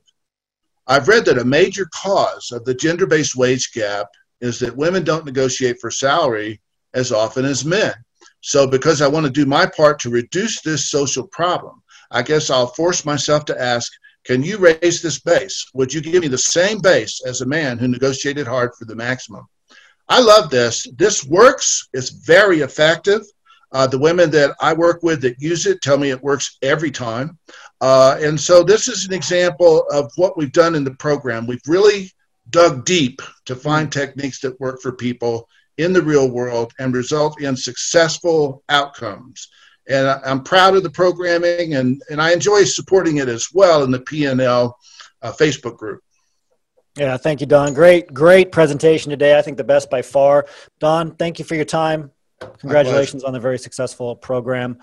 I've read that a major cause of the gender-based wage gap is that women don't negotiate for salary as often as men. So because I want to do my part to reduce this social problem, I guess I'll force myself to ask, can you raise this base? Would you give me the same base as a man who negotiated hard for the maximum? I love this. This works. It's very effective. The women that I work with that use it tell me it works every time. And so this is an example of what we've done in the program. We've really dug deep to find techniques that work for people in the real world and result in successful outcomes. And I'm proud of the programming, and I enjoy supporting it as well in the PNL Facebook group. Yeah, thank you, Don. Great presentation today. I think the best by far. Don, thank you for your time. Congratulations on the very successful program.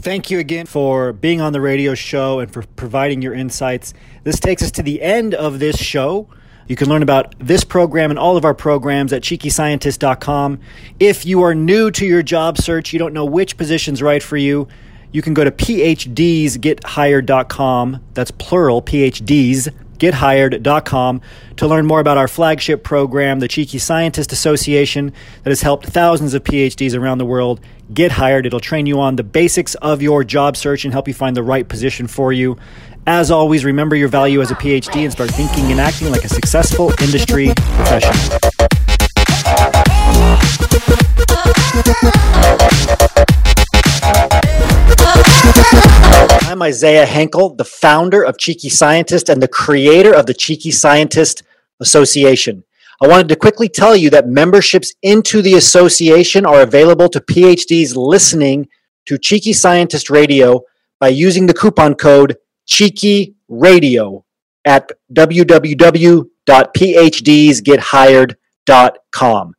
Thank you again for being on the radio show and for providing your insights. This takes us to the end of this show. You can learn about this program and all of our programs at CheekyScientist.com. If you are new to your job search, you don't know which position's right for you, you can go to PhDsGetHired.com. That's plural, PhDsGetHired.com, to learn more about our flagship program, the Cheeky Scientist Association, that has helped thousands of PhDs around the world get hired. It'll train you on the basics of your job search and help you find the right position for you. As always, remember your value as a PhD and start thinking and acting like a successful industry professional. I'm Isaiah Henkel, the founder of Cheeky Scientist and the creator of the Cheeky Scientist Association. I wanted to quickly tell you that memberships into the association are available to PhDs listening to Cheeky Scientist Radio by using the coupon code CheekyRadio at www.phdsgethired.com.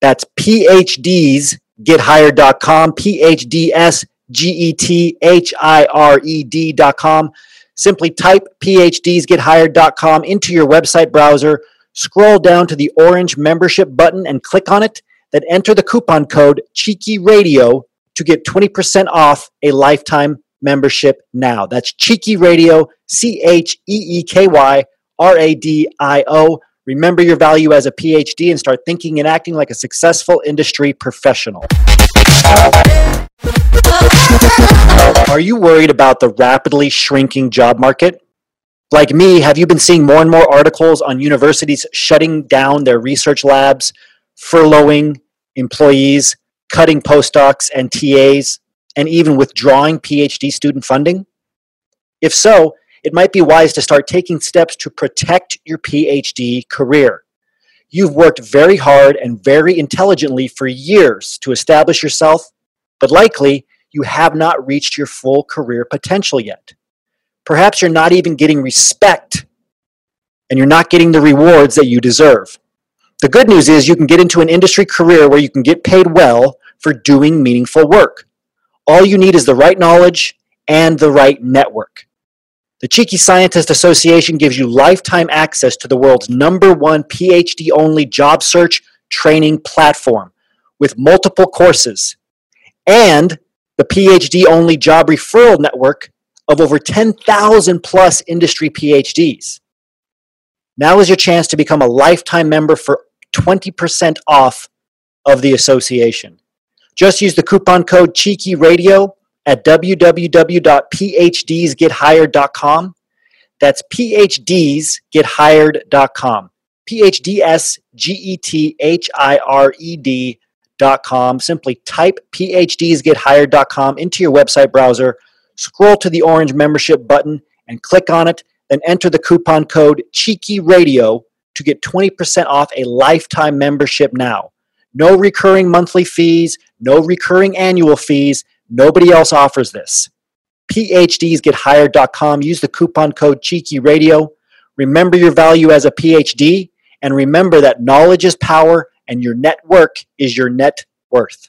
That's PhDsGetHired.com, PhDsGethired.com. Simply type PhDsGetHired.com into your website browser, scroll down to the orange membership button and click on it. then enter the coupon code CHEEKYRADIO to get 20% off a lifetime membership now. That's Cheeky Radio, CheekyRadio. Remember your value as a PhD and start thinking and acting like a successful industry professional. Are you worried about the rapidly shrinking job market? Like me, have you been seeing more and more articles on universities shutting down their research labs, furloughing employees, cutting postdocs and TAs, and even withdrawing PhD student funding? If so, it might be wise to start taking steps to protect your PhD career. You've worked very hard and very intelligently for years to establish yourself, but likely you have not reached your full career potential yet. Perhaps you're not even getting respect, and you're not getting the rewards that you deserve. The good news is you can get into an industry career where you can get paid well for doing meaningful work. All you need is the right knowledge and the right network. The Cheeky Scientist Association gives you lifetime access to the world's #1 PhD-only job search training platform with multiple courses and the PhD-only job referral network of over 10,000 plus industry PhDs. Now is your chance to become a lifetime member for 20% off of the association. Just use the coupon code CHEEKYRADIO at www.phdsgethired.com. That's PhDsGetHired.com. PhDsGetHired.com. Simply type PhDsGetHired.com into your website browser, scroll to the orange membership button and click on it, then enter the coupon code CHEEKYRADIO to get 20% off a lifetime membership now. No recurring monthly fees, no recurring annual fees. Nobody else offers this. PhDsGetHired.com. Use the coupon code CHEEKYRADIO. Remember your value as a PhD, and remember that knowledge is power and your network is your net worth.